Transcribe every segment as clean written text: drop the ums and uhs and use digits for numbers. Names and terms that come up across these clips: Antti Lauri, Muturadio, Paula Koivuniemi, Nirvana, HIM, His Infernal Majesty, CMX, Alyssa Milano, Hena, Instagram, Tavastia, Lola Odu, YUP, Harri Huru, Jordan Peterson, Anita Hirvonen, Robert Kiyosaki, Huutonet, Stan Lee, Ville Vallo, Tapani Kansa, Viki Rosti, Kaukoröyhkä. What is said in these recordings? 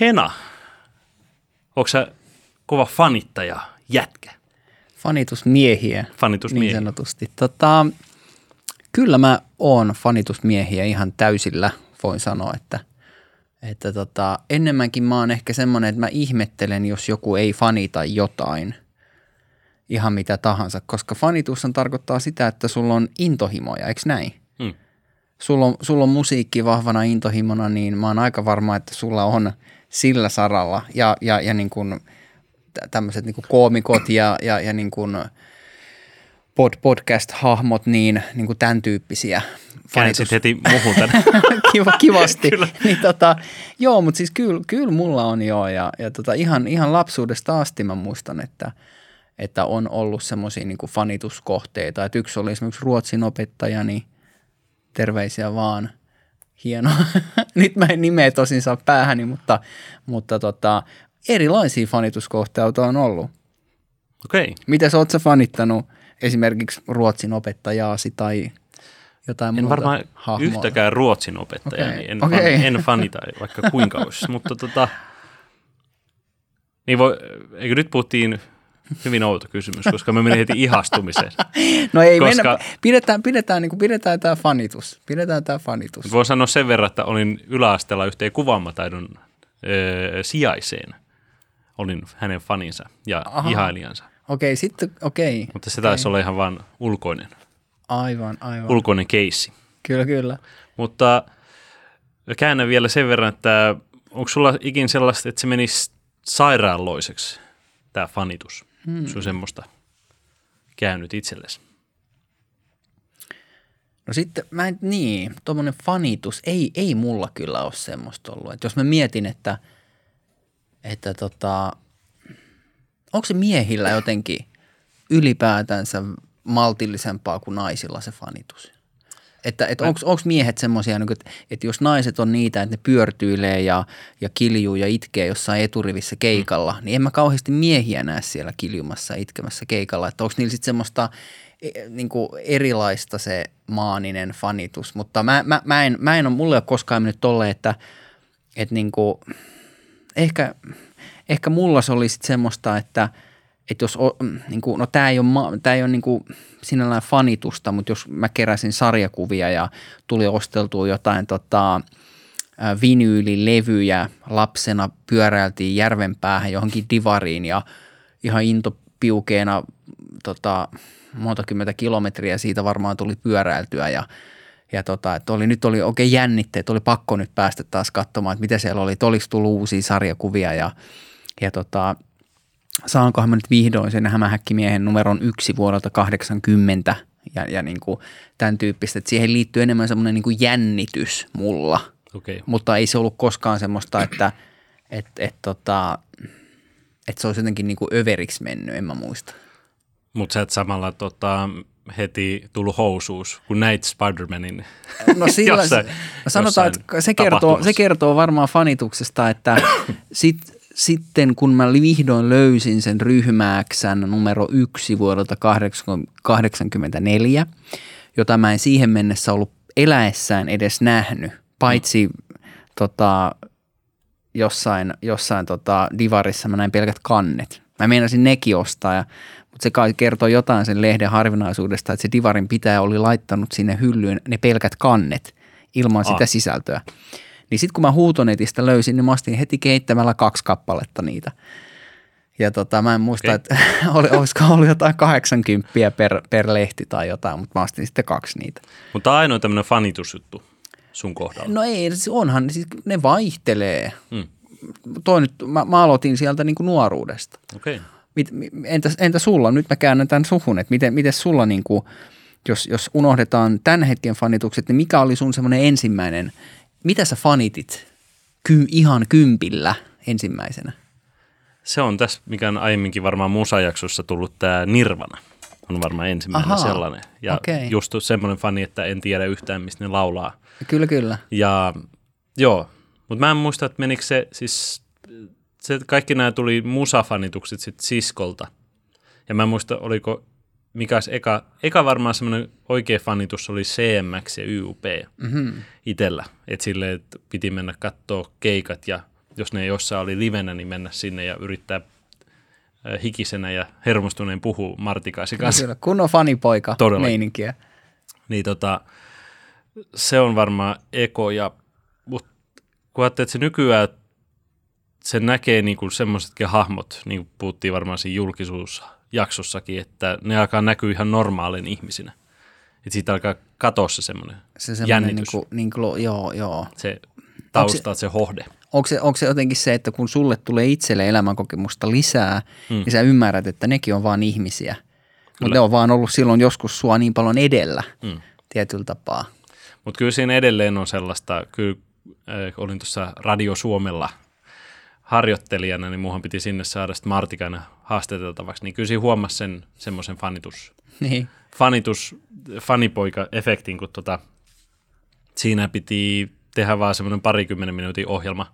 Hena, onko sä kova fanittaja jätkä? Fanitusmiehiä. Fanitusmiehiä. Niin sanotusti. Kyllä mä oon fanitusmiehiä ihan täysillä, voin sanoa, että enemmänkin mä oon ehkä semmoinen, että mä ihmettelen, jos joku ei fanita jotain, ihan mitä tahansa, koska fanitushan tarkoittaa sitä, että sulla on intohimoja, eikö näin? Mm. Sulla on musiikki vahvana intohimona, niin mä oon aika varma, että sulla on sillä saralla ja niin kuin tämmöiset niin kuin koomikot ja niin kuin podcast-hahmot, niin kuin tämän tyyppisiä. Käänsit heti muuhun tänne. Kivasti. Niin, joo, mutta siis kyllä mulla on joo ja ihan lapsuudesta asti mä muistan, että on ollut semmoisia niin kuin fanituskohteita. Että yksi oli esimerkiksi ruotsin opettaja, niin terveisiä vaan. Hienoa. Nyt mä en nimeä tosin saa päähäni, mutta erilaisia fanituskohteita on ollut. Okei. Mitäs oot sä fanittanut esimerkiksi ruotsin opettajaasi tai jotain en muuta hahmoa? En varmaan yhtäkään ruotsin opettajaa, okay. Niin en fanita vaikka kuinka olisi. Mutta niin eikö nyt puhuttiin... Hyvin outo kysymys, koska me meni heti ihastumiseen. No ei, koska pidetään tämä fanitus. Voin sanoa sen verran, että olin yläasteella yhteen kuvaamataidon sijaiseen. Olin hänen faninsa ja ihailijansa. Okei, sitten okei. Mutta se taisi olla ihan vaan ulkoinen. Aivan. Ulkoinen keissi. Kyllä. Mutta käännän vielä sen verran, että onko sulla ikin sellaista, että se menisi sairaanloiseksi, tämä fanitus? Se on semmoista käynyt itsellesi. No sitten mä en, niin, tuommoinen fanitus, ei mulla kyllä ole semmoista ollut. Et jos mä mietin, että onko se miehillä jotenkin ylipäätänsä maltillisempaa kuin naisilla se fanitus? Että onko miehet semmoisia, että jos naiset on niitä, että ne pyörtyilee ja kiljuu ja itkee jossain eturivissä keikalla, niin en mä kauheasti miehiä näe siellä kiljumassa, itkemässä keikalla. Että onko niillä sitten semmoista niin kuin erilaista se maaninen fanitus. Mutta mä en ole, mulle ei ole koskaan mennyt tolleen, että niin kuin, ehkä mulla se oli sitten semmoista, että jos, niin kuin, no tää ei ole niin kuin sinällään fanitusta, mutta jos mä keräsin sarjakuvia ja tuli osteltua jotain vinyylilevyjä, lapsena pyöräiltiin Järvenpäähän johonkin divariin ja ihan intopiukeena monta kymmentä kilometriä siitä varmaan tuli pyöräiltyä ja että nyt oli oikein jännitteet, oli pakko nyt päästä taas katsomaan, että mitä siellä oli, että oliko tullut uusia sarjakuvia ja saankohan mä nyt vihdoin sen Hämähäkkimiehen numeron 1 vuodelta 80 ja niin kuin tämän tyyppistä. Että siihen liittyy enemmän semmoinen niin kuin jännitys mulla, okay. Mutta ei se ollut koskaan semmoista, että se olisi jotenkin niin kuin överiksi mennyt, en mä muista. Mutta sä et samalla heti tullut housuus, kun näit Spider-Manin jossain, sanotaan, että se kertoo varmaan fanituksesta, että Sitten kun mä vihdoin löysin sen Ryhmääksän numero 1 vuodelta 1984, jota mä en siihen mennessä ollut eläessään edes nähnyt, paitsi jossain divarissa mä näin pelkät kannet. Mä meinasin nekin ostaa, mutta se kai kertoo jotain sen lehden harvinaisuudesta, että se divarin pitäjä oli laittanut sinne hyllyyn ne pelkät kannet ilman sitä sisältöä. Niin sitten kun mä Huutonetistä löysin, niin mä astin heti keittämällä 2 kappaletta niitä. Ja mä en muista, että olisiko ollut jotain 80 per lehti tai jotain, mutta mä astin sitten 2 niitä. Mutta tämä on ainoa tämmöinen fanitusjuttu sun kohdalla. No ei, siis ne vaihtelee. Mm. Mä aloitin sieltä niinku nuoruudesta. Okei. Entä sulla? Nyt mä käännän tämän suhun, että miten sulla niinku, jos unohdetaan tämän hetken fanitukset, niin mikä oli sun semmoinen ensimmäinen? Mitä sä fanitit ihan kympillä ensimmäisenä? Se on tässä, mikä on aiemminkin varmaan musajaksossa tullut, tämä Nirvana on varmaan ensimmäinen sellainen. Ja just semmoinen fani, että en tiedä yhtään, mistä ne laulaa. Kyllä. Ja joo, mutta mä en muista, että menikö se, siis se, kaikki nämä tuli musafanitukset sitten siskolta. Ja mä en muista, oliko, mikä olisi eka varmaan semmoinen oikea fanitus oli CMX ja YUP itsellä. Että silleen, että piti mennä katsoa keikat ja jos ne jossain oli livenä, niin mennä sinne ja yrittää hikisenä ja hermostuneen puhuu Martikaisen kanssa. Kyllä, kun on fanipoika meininkiä. Niin se on varmaan eko, mutta kun ajattelee, että se nykyään se näkee niinku semmoisetkin hahmot, niin kuin puhuttiin varmaan siinä julkisuusjaksossakin, että ne alkaa näkyä ihan normaalin ihmisinä. Että siitä alkaa katoa se semmoinen jännitys. Niinku, joo. Se taustaa, se hohde. Onko se jotenkin se, että kun sulle tulee itselle elämänkokemusta lisää, niin sä ymmärrät, että nekin on vaan ihmisiä. Mutta ne on vaan ollut silloin joskus sua niin paljon edellä tietyllä tapaa. Mutta kyllä siinä edelleen on sellaista, kyllä olin tuossa Radio Suomella harjoittelijana, niin muuhan piti sinne saada sitten Martikainen haastateltavaksi, niin kyllä siinä huomasi sen semmoisen fanipoika-efektin, kun siinä piti tehdä vaan semmoinen 20 minuutin ohjelma,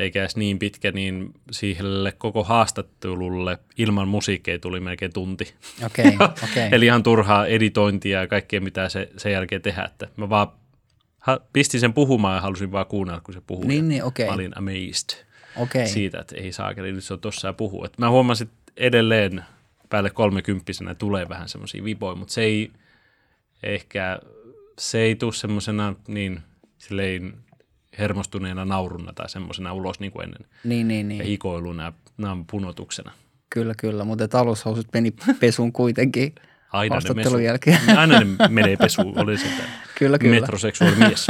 eikä edes niin pitkä, niin sille koko haastattelulle ilman musiikkia tuli melkein tunti. Okay. Eli ihan turhaa editointia ja kaikkea, mitä sen jälkeen tehdään. Että mä vaan pistin sen puhumaan ja halusin vaan kuunnella, kun se puhui. Niin, okay. Mä olin amazed siitä, että ei saakeli, nyt se on tossa ja puhuu. Et mä huomasin, että edelleen päälle 30-vuotiaana tulee vähän semmoisia viboja, mutta se ei ehkä... Se ei tule semmoisena niin hermostuneena nauruna tai semmoisena ulos niin kuin ennen ja hikoiluna ja punotuksena. Kyllä, mutta taloushousut meni pesuun kuitenkin haastattelun jälkeen. Aina ne menee pesuun, oli sitä kyllä. Metroseksuaali mies.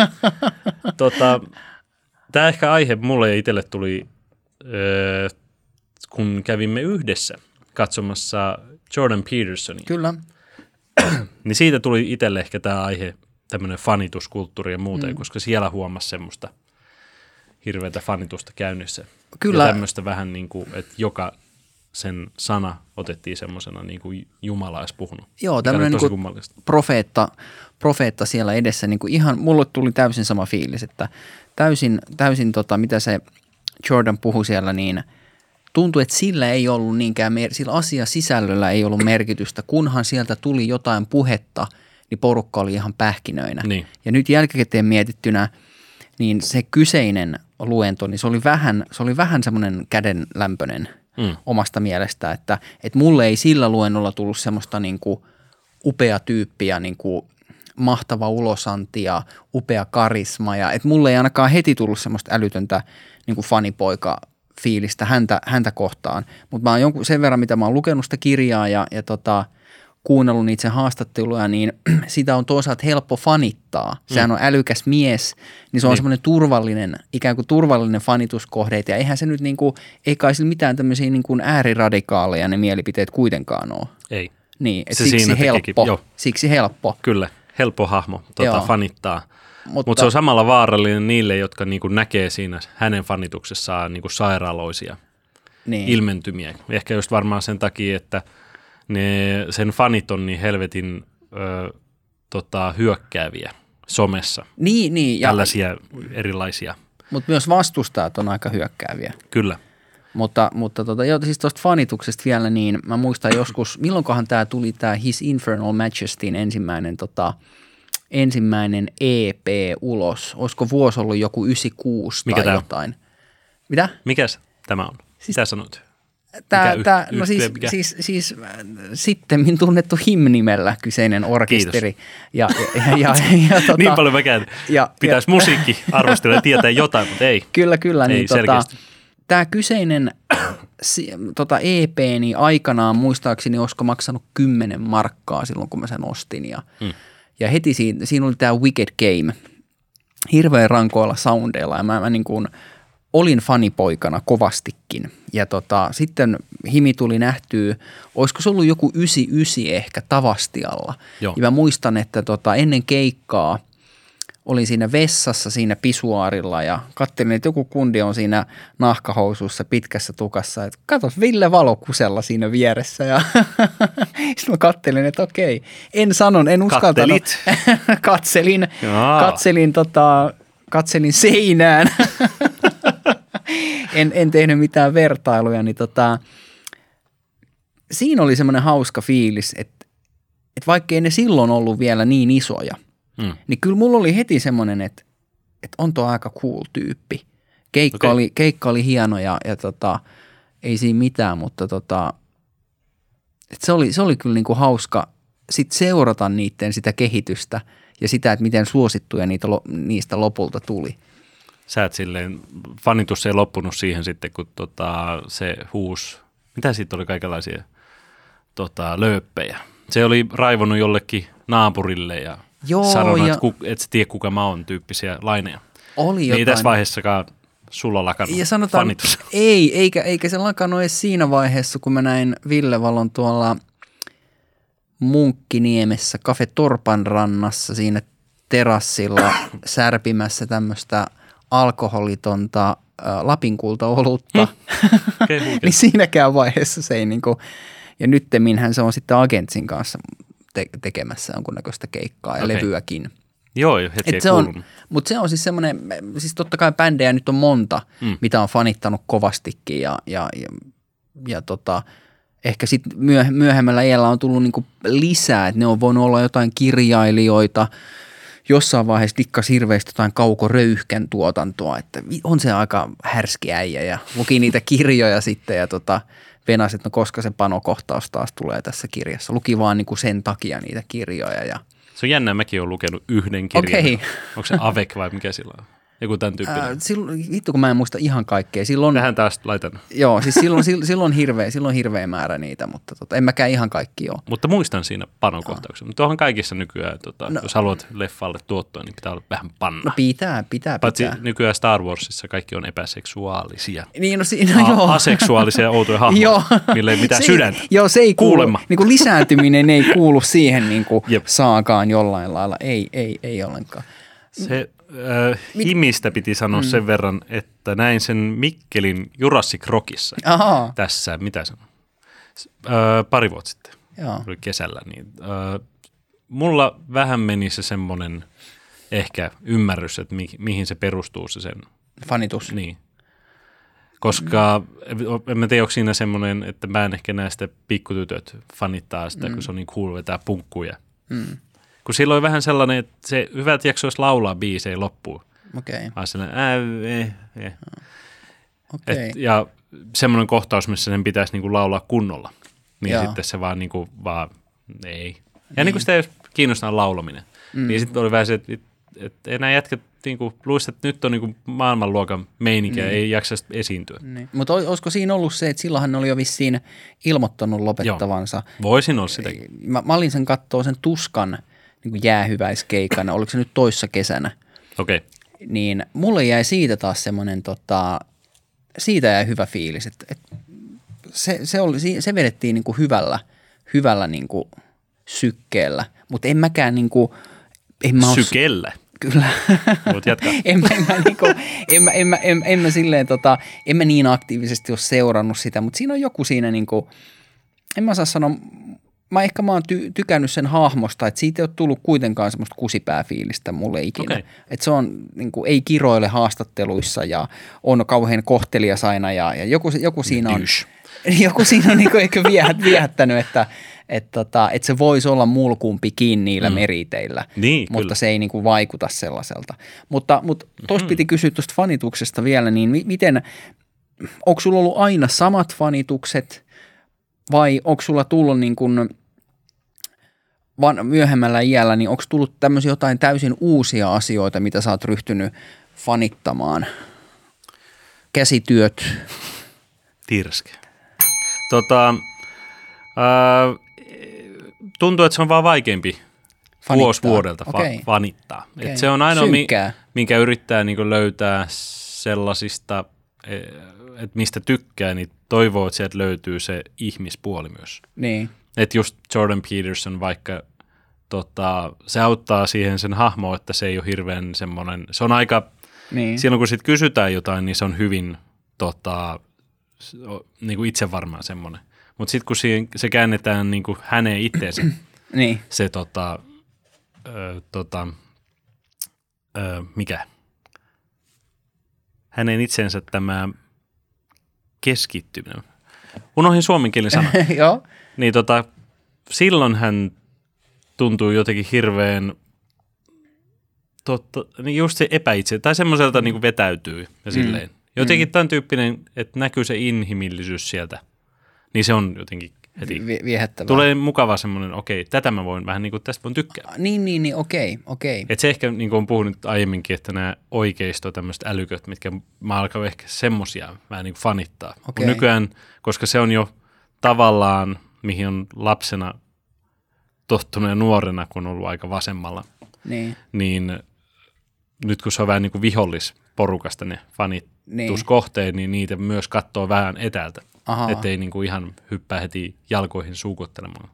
Tämä ehkä aihe mulle itselle tuli, kun kävimme yhdessä katsomassa Jordan Petersonia. Kyllä. Niin siitä tuli itselle ehkä tämä aihe, tämmöinen fanituskulttuuri ja muuten, koska siellä huomasi semmoista hirveätä fanitusta käynnissä. Kyllä. Ja tämmöistä vähän niin kuin, että joka sen sana otettiin semmoisena niin kuin Jumala olisi puhunut. Joo, tämmöinen niin profeetta siellä edessä. Niin kuin ihan, mulle tuli täysin sama fiilis, että täysin mitä se Jordan puhui siellä, niin tuntui, että sillä ei ollut niinkään, sillä asiasisällöllä ei ollut merkitystä, kunhan sieltä tuli jotain puhetta, niin porukka oli ihan pähkinöinä. Niin. Ja nyt jälkikäteen mietittynä, niin se kyseinen luento, niin se oli vähän semmoinen kädenlämpöinen omasta mielestä, että mulle ei sillä luennolla tullut semmoista niinku upea tyyppiä, niinku mahtava ulosanti ja upea karisma, ja että mulle ei ainakaan heti tullut semmoista älytöntä niinku fanipoikaa fiilistä häntä kohtaan, mutta mä jonkun sen verran, mitä mä oon lukenut sitä kirjaa ja kuunnellut niitä sen haastatteluja, niin sitä on toisaalta helppo fanittaa. Sehän on älykäs mies, niin se on semmoinen turvallinen, ikään kuin turvallinen fanituskohde, ja eihän se nyt niinku, ei kai sillä mitään tämmöisiä niinku ääriradikaaleja ne mielipiteet kuitenkaan ole. Ei. Niin, että siksi helppo. Kyllä, helppo hahmo fanittaa. Mutta se on samalla vaarallinen niille, jotka niinku näkee siinä hänen fanituksessaan niinku sairaaloisia ilmentymiä. Ehkä just varmaan sen takia, että sen fanit on niin helvetin hyökkääviä somessa. Niin. Tällaisia erilaisia. Mutta myös vastustajat on aika hyökkääviä. Kyllä. Mutta tuosta fanituksesta vielä, niin mä muistan joskus, milloinkohan tämä tuli tämä His Infernal Majestyn ensimmäinen EP ulos. Olisiko vuosi ollut joku 96 tai mikä jotain? Mitä? Mikäs tämä on? Mitä sanoit? Siis sittemmin tunnettu HIM-nimellä kyseinen orkesteri. Kiitos. Niin paljon väkään. Pitäisi musiikkiarvostella tietää jotain, mutta ei. Kyllä. Ei, niin, tämä kyseinen EP niin aikanaan muistaakseni olisiko maksanut 10 markkaa silloin, kun mä sen ostin ja heti siinä oli tämä Wicked Game, hirveän rankoilla soundeilla, ja mä niin kuin olin fanipoikana kovastikin. Ja sitten HIMI tuli nähtyä, olisiko se ollut joku 99 ehkä Tavastialla. Joo. Ja mä muistan, että ennen keikkaa olin siinä vessassa siinä pisuaarilla ja katselin, että joku kundi on siinä nahkahousuissa pitkässä tukassa. Että katos, Ville Vallo kusella siinä vieressä ja sitten mä katselin, että okei, en uskaltanut. Katselin seinään. en tehnyt mitään vertailuja, niin siinä oli semmoinen hauska fiilis, että vaikkei ne silloin ollut vielä niin isoja, niin kyllä mulla oli heti semmoinen, että on tuo aika cool tyyppi. Keikka oli hieno ja ei siinä mitään, mutta se oli kyllä niinku hauska sit seurata niiden sitä kehitystä ja sitä, että miten suosittuja niistä lopulta tuli. Sä et silleen, fanitus ei loppunut siihen sitten, kun se huusi, mitä siitä oli kaikenlaisia lööppejä. Se oli raivonnut jollekin naapurille ja sanonut, että et tiedä kuka mä oon tyyppisiä laineja. Oli jotain. Ei tässä vaiheessakaan sulla lakannut ja sanotaan, fanitus. Ei, eikä se lakannut edes siinä vaiheessa, kun mä näin Ville Vallon tuolla Munkkiniemessä, Cafe Torpan rannassa siinä terassilla särpimässä tämmöistä alkoholitonta lapinkultaolutta, niin siinäkään vaiheessa se ei niinku, ja nyttemminhän se on sitten Agentsin kanssa tekemässä jonkunnäköistä keikkaa ja levyäkin. Joo, hetki ei kuulunut. Mutta se on siis semmoinen, siis totta kai bändejä nyt on monta, mitä on fanittanut kovastikin ja ehkä sitten myöhemmällä iällä on tullut niinku lisää, että ne on voinut olla jotain kirjailijoita, jossain vaiheessa dikkasi hirveästi jotain Kaukoröyhkän tuotantoa, että on se aika härski äijä ja luki niitä kirjoja sitten ja venasi, että no koska se panokohtaus taas tulee tässä kirjassa. Luki vaan niinku sen takia niitä kirjoja. Ja se on jännä, mäkin olen lukenut yhden kirjan. Okay. Onko se Avec vai mikä sillä on? Joku tämän tyyppinen. Vittu kun mä en muista ihan kaikkea. Tähän taas laitan. Joo, siis silloin hirveä määrä niitä, mutta en mäkään ihan kaikki ole. Mutta muistan siinä panokohtauksen. Mutta onhan kaikissa nykyään, jos haluat leffalle tuottoa, niin pitää olla vähän panna. No pitää. Paitsi nykyään Star Warsissa kaikki on epäseksuaalisia. Niin, no siinä joo. Aseksuaalisia outoja hahmoja, mille ei mitään sydäntä. Joo, se ei kuulu. Niin kuin lisääntyminen ei kuulu siihen niin kuin saakaan jollain lailla. Ei ollenkaan. Se Himistä piti sanoa sen verran, että näin sen Mikkelin Jurassic Rockissa. Aha. Tässä, mitä sanon? Pari vuotta sitten, oli kesällä. Niin, mulla vähän meni se semmoinen ehkä ymmärrys, että mihin se perustuu se sen. Fanitus. Niin. Koska en mä tiedä, onko siinä semmoinen, että mä en ehkä näe sitä pikkutytöt fanittaa sitä, kun se on niin cool vetää punkkuja. Kun silloin on vähän sellainen, että se hyvä jakso olisi laulaa biisei loppuun. Okei. Vaan sellainen Okei. Ja semmoinen kohtaus, missä sen pitäisi niinku laulaa kunnolla. Niin joo. Sitten se vaan niinku vaan ei. Ja niinku sitä ei olisi kiinnostaa laulaminen. Niin sitten oli vähän se, että enää jätkät niinku luista, että nyt on niinku maailmanluokan meininkiä, ei jaksa esiintyä. Niin. Mutta olisiko siinä ollut se, että silloinhan ne oli jo vissiin ilmoittanut lopettavansa. Joo. Voisin olla sitäkin. Mä olin sen kattoo sen Tuskan niin kuin jäähyväiskeikana, oliko se nyt toissa kesänä. Okei. Niin mulle jäi siitä taas semmoinen, siitä jäi hyvä fiilis, että se vedettiin niin kuin hyvällä niin kuin sykkeellä, mutta en mäkään niin kuin, sykellä? Kyllä. Voit jatkaa. En mä niin aktiivisesti ole seurannut sitä, mutta siinä on joku siinä niin kuin, en mä osaa sanoa, Mä oon tykännyt sen hahmosta, että siitä ei ole tullut kuitenkaan semmoista kusipääfiilistä mulle ikinä. Okay. Että se on, niin kuin, ei kiroile haastatteluissa ja on kauhean kohtelias aina ja joku siinä on, niin kuin, eikö viehättänyt, että se voisi olla mulkumpikin niillä meriteillä, niin, mutta kyllä. Se ei niin kuin, vaikuta sellaiselta. Mutta tuosta piti kysyä tuosta fanituksesta vielä, niin miten, onko sulla ollut aina samat fanitukset vai onko sulla tullut niin kuin myöhemmällä iällä, niin onko tullut tämmöisiä jotain täysin uusia asioita, mitä sä oot ryhtynyt fanittamaan? Käsityöt. Tirske. Tuntuu, että se on vaan vaikeampi vuosi vuodelta fanittaa. Okay. Et se on ainoa, minkä yrittää niinku löytää sellaisista, että mistä tykkää, niin toivoo, että sieltä löytyy se ihmispuoli myös. Niin. Että just Jordan Peterson vaikka, se auttaa siihen sen hahmoon, että se ei ole hirveän semmoinen, se on aika, niin. Silloin kun sit kysytään jotain, niin se on hyvin niinku itsevarmaan semmoinen. Mutta sitten kun se käännetään niinku häneen itteensä, niin. Se mikä? Hänen itsensä tämä keskittyminen. Unohdin suomen kielen sanan. Joo. Niin silloin hän tuntuu jotenkin hirveän niin just se epäitse, tai semmoiselta niin kuin vetäytyy ja silleen. Jotenkin tämän tyyppinen, että näkyy se inhimillisyys sieltä, niin se on jotenkin heti viehättävää. Tulee mukava semmoinen, okei, tätä mä voin vähän niin kuin tästä voin tykkää. Niin, okei. Että se ehkä, niin kuin olen puhunut aiemminkin, että nämä oikeisto tämmöiset älyköt, mitkä mä alkaa ehkä semmoisia vähän niin kuin fanittaa. Okay. Nykyään, koska se on jo tavallaan, mihin on lapsena tottunut ja nuorena, kun on ollut aika vasemmalla, niin nyt kun se on vähän niin kuin vihollisporukasta ne fanituskohteet, niin niitä myös katsoo vähän etäältä. Aha. Ettei niinku ihan hyppää heti jalkoihin suukottelemaan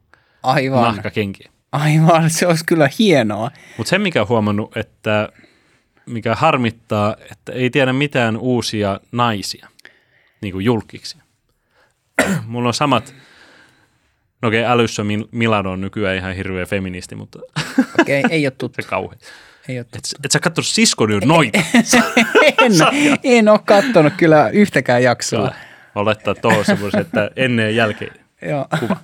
nahkakenkiä. Aivan, se olisi kyllä hienoa. Mutta sen, mikä on huomannut, että mikä harmittaa, että ei tiedä mitään uusia naisia niinku julkiksi. Mulla on samat, no okei, Alyssa Milano on nykyään ihan hirveä feministi, mutta okei, ei ole tuttu. Se kauhean. Et sä kattonut Siskoni on noita? En ole kattonut kyllä yhtäkään jaksoa. Olettaa tuohon semmoisen, että ennen ja jälkeen kuva.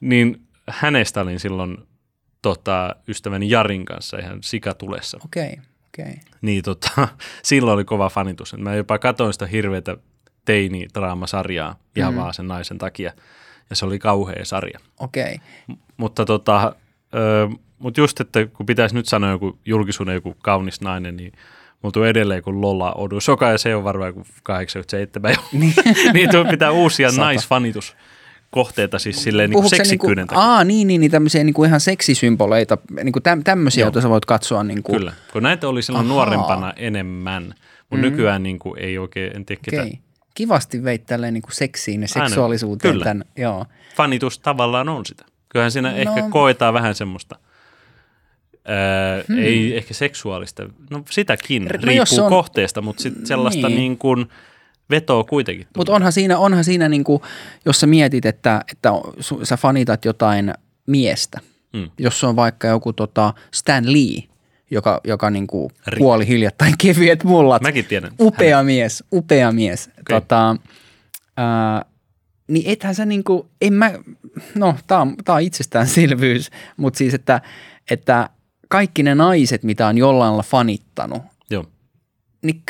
Niin hänestä olin silloin ystäväni Jarin kanssa ihan sikatulessa. Okei. Niin silloin oli kova fanitus. Mä jopa katsoin sitä hirveätä teini-draamasarjaa ihan vaan sen naisen takia. Ja se oli kauhea sarja. Okei. Mutta mut just, että kun pitäisi nyt sanoa joku julkisuuden joku kaunis nainen, niin mulla tuli edelleen joku Lola Odu. Soka ja se on varmaan joku 8-7. Niin pitää uusia naisfanituskohteita siis silleen niin seksikkyyden takia. Niin, tämmöisiä niin kuin ihan seksisymboleita. Niin kuin tämmöisiä, joita sä voit katsoa. Niin kuin. Kyllä, kun näitä oli silloin nuorempana enemmän. Mutta nykyään niin kuin ei oikein, en tiedä ketään. Kivasti veit tälleen niin kuin seksiin ja seksuaalisuuteen. Kyllä. Tämän, joo. Fanitus tavallaan on sitä. Kyllähän siinä ehkä koetaan vähän semmoista. Ei ehkä seksuaalista, no sitäkin riippuu kohteesta, mutta sitten sellaista niin kuin vetoa kuitenkin. Mutta onhan siinä niin kuin, jos sä mietit, että sä fanitat jotain miestä, jos se on vaikka joku Stan Lee, joka niin kuin kuoli hiljattain kevyet mullat. Mäkin tiedän. Upea mies. Okay. Niin ethän sä niin kuin, tää on itsestäänselvyys, mutta siis että kaikki ne naiset, mitä on jollain lailla fanittanut, joo, niin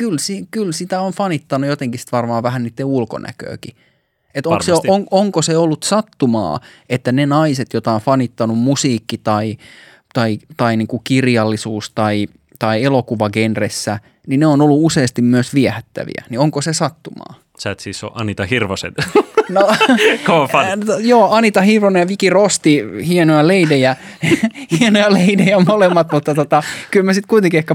kyllä sitä on fanittanut jotenkin sit varmaan vähän niiden ulkonäköäkin. Että onko se ollut sattumaa, että ne naiset, joita on fanittanut musiikki tai niinku kirjallisuus tai elokuvagenressä, niin ne on ollut useasti myös viehättäviä. Niin onko se sattumaa? Sä et siis ole Anita Hirvosen. No, joo, Anita Hirvonen ja Viki Rosti, hienoja leidejä molemmat, mutta kyllä mä sitten kuitenkin ehkä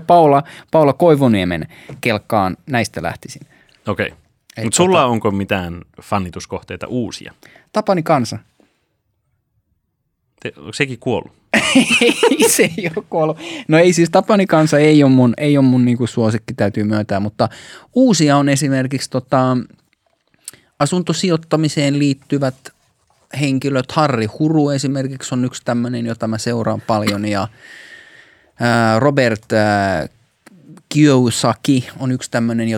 Paula Koivuniemen kelkkaan näistä lähtisin. Okei, mutta sulla onko mitään fanituskohteita uusia? Tapani Kansa. Sekin kuollut? Ei, se ei ole kuollut. No ei siis Tapani Kansa ei ole mun niinku suosikki, täytyy myöntää, mutta uusia on esimerkiksi asuntosijoittamiseen liittyvät henkilöt. Harri Huru esimerkiksi on yksi tämmöinen, jota mä seuraan paljon, ja Robert Kiyosaki on yksi tämmöinen,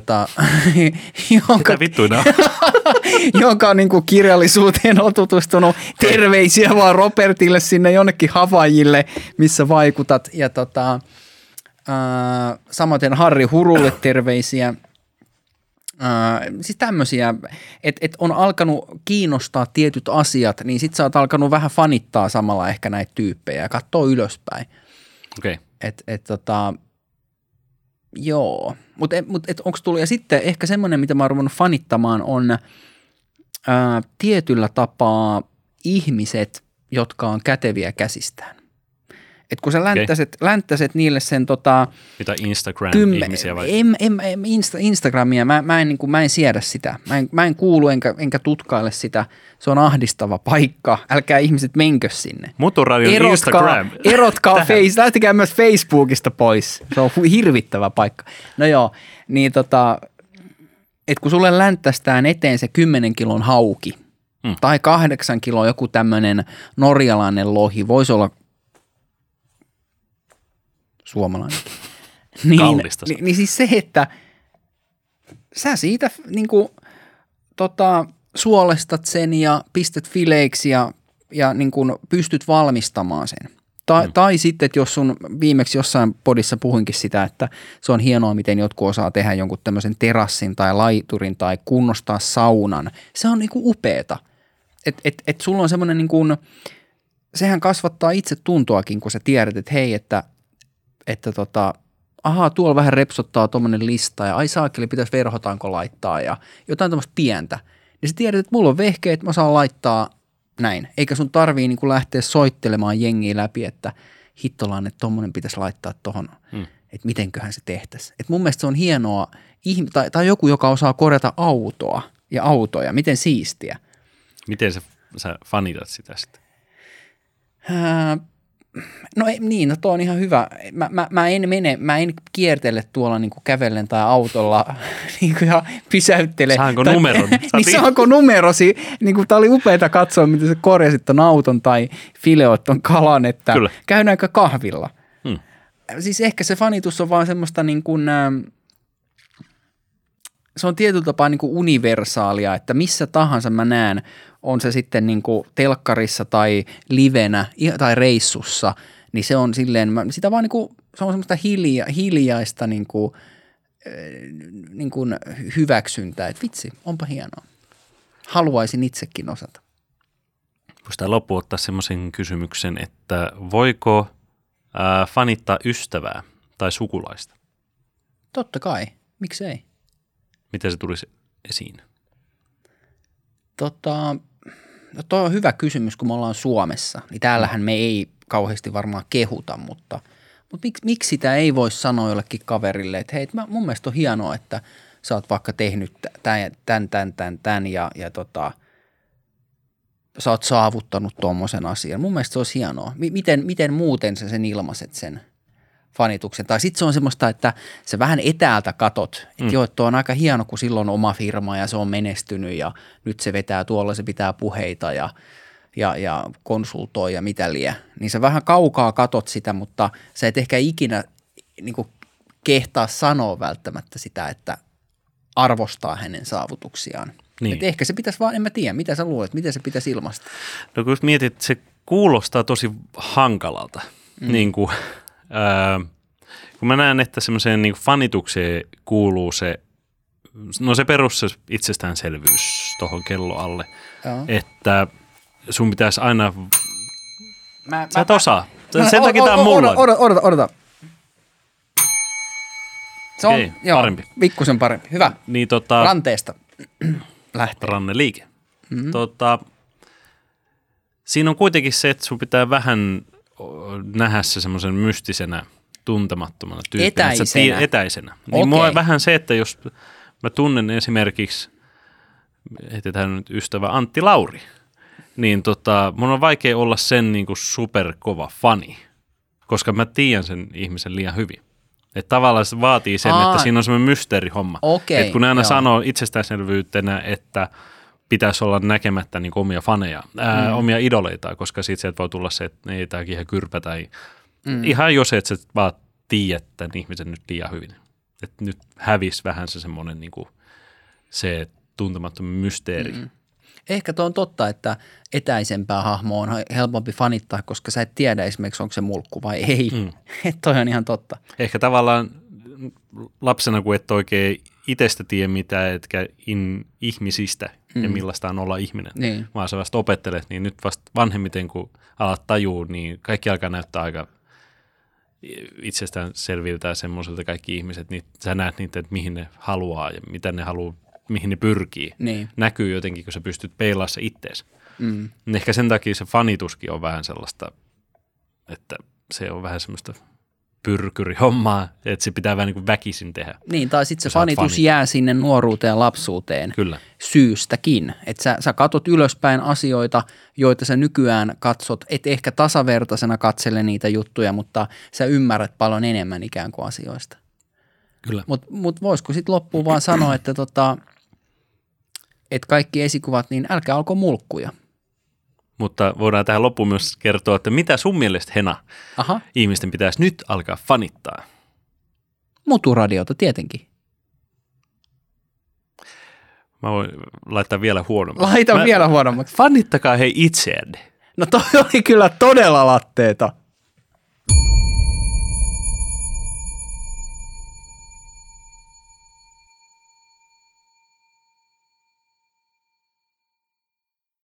jonka on niin kuin kirjallisuuteen on tutustunut. Terveisiä vaan Robertille sinne jonnekin Havajille, missä vaikutat. Ja samaten Harri Hurulle terveisiä. Siis tämmöisiä, että on alkanut kiinnostaa tietyt asiat, niin sit sä oot alkanut vähän fanittaa samalla ehkä näitä tyyppejä ja kattoo ylöspäin. Okei. Joo, mutta onko tullut, ja sitten ehkä semmoinen, mitä mä oon ruvennut fanittamaan, on tietyllä tapaa ihmiset, jotka on käteviä käsistään. Että kun sä länttäset niille sen mitä Instagram-ihmisiä vai? En Instagramia, mä en siedä sitä. Mä en kuulu enkä tutkaile sitä. Se on ahdistava paikka. Älkää ihmiset menkö sinne. Muturadion Instagram. Erotkaa lähtikää myös Facebookista pois. Se on hirvittävä paikka. No joo, niin että kun sulle länttästään eteen se 10 kilon hauki tai 8 kiloa joku tämmöinen norjalainen lohi, voisi olla suomalainen. Niin siis se, että sä siitä niinku suolestat sen ja pistät fileiksi ja niin kuin pystyt valmistamaan sen. Tai sitten, että jos sun viimeksi jossain podissa puhuinkin sitä, että se on hienoa, miten jotkut osaa tehdä jonkun tämmöisen terassin tai laiturin tai kunnostaa saunan. Se on niinku upeeta. Et sulla on semmoinen niinku, sehän kasvattaa itse tuntoakin, kun sä tiedät, että hei, että ahaa, tuolla vähän repsottaa tuommoinen lista ja ai saakeli, pitäisi verhotaanko laittaa ja jotain tämmöistä pientä. Niin sä tiedät, että mulla on vehkeet, mä saan laittaa näin. Eikä sun tarvii niin kuin lähteä soittelemaan jengiä läpi, että hittolaan, että tuommoinen pitäisi laittaa tuohon, että mitenköhän se tehtäisiin. Että mun mielestä se on hienoa, tai joku, joka osaa korjata autoa ja autoja, miten siistiä. Miten sä fanitat sitä sitten? No tuo on ihan hyvä. Mä en kiertele tuolla niinku kävellen tai autolla niinku ja pysäyttele. Saanko numeron? Niin saanko numerosi? Niinku tää oli upeeta katsoa, miten sä korjasit ton auton tai fileot ton kalan, että kyllä. Käydäänkö kahvilla? Siis ehkä se fanitus on vaan semmoista niinku, se on tietyllä tapaa niinku universaalia, että missä tahansa mä näen, on se sitten niinku telkkarissa tai livenä tai reissussa, niin se on silleen, sitä vaan niinku, se on semmoista hiljaista niinku hyväksyntää, että vitsi, onpa hienoa. Haluaisin itsekin osata. Voisi loppuun ottaa semmoisen kysymyksen, että voiko fanittaa ystävää tai sukulaista? Totta kai, miksei. Miten se tulisi esiin? No toi on hyvä kysymys, kun me ollaan Suomessa. Niin täällähän me ei kauheasti varmaan kehuta, mutta miksi sitä ei voi sanoa jollekin kaverille, että hei, mun mielestä on hienoa, että sä oot vaikka tehnyt tän ja sä oot saavuttanut tuommoisen asian. Mun mielestä se olisi hienoa. Miten muuten sä sen ilmaiset sen fanituksen? Tai sitten se on semmoista, että sä vähän etäältä katot, että joo, tuo on aika hieno, kun silloin on oma firma ja se on menestynyt ja nyt se vetää tuolla, se pitää puheita ja konsultoi ja mitä liian. Niin sä vähän kaukaa katot sitä, mutta sä et ehkä ikinä niin kuin kehtaa sanoa välttämättä sitä, että arvostaa hänen saavutuksiaan. Niin. Et ehkä se pitäisi vaan, en mä tiedä, mitä sä luulet, miten se pitäisi ilmaista. No kun mietit, se kuulostaa tosi hankalalta, niin kuin kun mä näen, että semmoiseen niin fanitukseen kuuluu se, no se perus itsestäänselvyys tuohon kelloalle, että sun pitäisi aina, sä et osaa. Sen takia tää on mulla. Odota. Se on, okay, joo, parempi. Pikkusen parempi. Hyvä. Niin, ranteesta lähtee. Ranneliike. Mm-hmm. Siinä on kuitenkin se, että sun pitää vähän nähdä se semmoisen mystisenä, tuntemattomana tyyppinä. Etäisenä. Niin mua on vähän se, että jos mä tunnen esimerkiksi, heitetään nyt ystävä Antti Lauri, niin mun on vaikea olla sen niinku superkova fani, koska mä tiedän sen ihmisen liian hyvin. Että tavallaan se vaatii sen, että siinä on semmoinen mysteerihomma. Että kun ne aina sanoo itsestäänselvyytenä, että pitäisi olla näkemättä niin omia faneja, omia idoleitaan, koska siitä sieltä voi tulla se, että ei tämäkin ihan kyrpä tai ihan jos et sä vaan tiedä tämän ihmisen nyt liian hyvin. Että nyt hävisi vähän se semmoinen niin kuin se tuntemattoman mysteeri. Ehkä tuo on totta, että etäisempää hahmoa on helpompi fanittaa, koska sä et tiedä esimerkiksi onko se mulkku vai ei. Että toi on ihan totta. Ehkä tavallaan lapsena, kun et oikein itsestä tiedä mitään, etkä ihmisistä ja millaista on olla ihminen, niin vaan sä vasta opettelet, niin nyt vasta vanhemmiten, kun alat tajua, niin kaikki alkaa näyttää aika itsestään selviltä semmoiselta kaikki ihmiset, niin sä näet niitä, että mihin ne haluaa ja mitä ne haluaa, mihin ne pyrkii. Niin. Näkyy jotenkin, kun sä pystyt peilaamaan se ittees. Ehkä sen takia se fanituskin on vähän sellaista, että se on vähän semmoista pyrkyrihommaa, että se pitää vähän niin kuin väkisin tehdä. Niin, tai sitten se fanitus jää sinne nuoruuteen ja lapsuuteen. Kyllä. Syystäkin. Että sä katot ylöspäin asioita, joita sä nykyään katsot, et ehkä tasavertaisena katsele niitä juttuja, mutta sä ymmärrät paljon enemmän ikään kuin asioista. Kyllä. Mut voisiko sitten loppuun vaan sanoa, että et kaikki esikuvat, niin älkää olko mulkkuja. Mutta voidaan tähän loppuun myös kertoa, että mitä sun mielestä, Hena, ihmisten pitäisi nyt alkaa fanittaa? Muturadiota tietenkin. Mä voin laittaa vielä huonommaksi. Fanittakaa hei itseänne. No toi oli kyllä todella latteeta.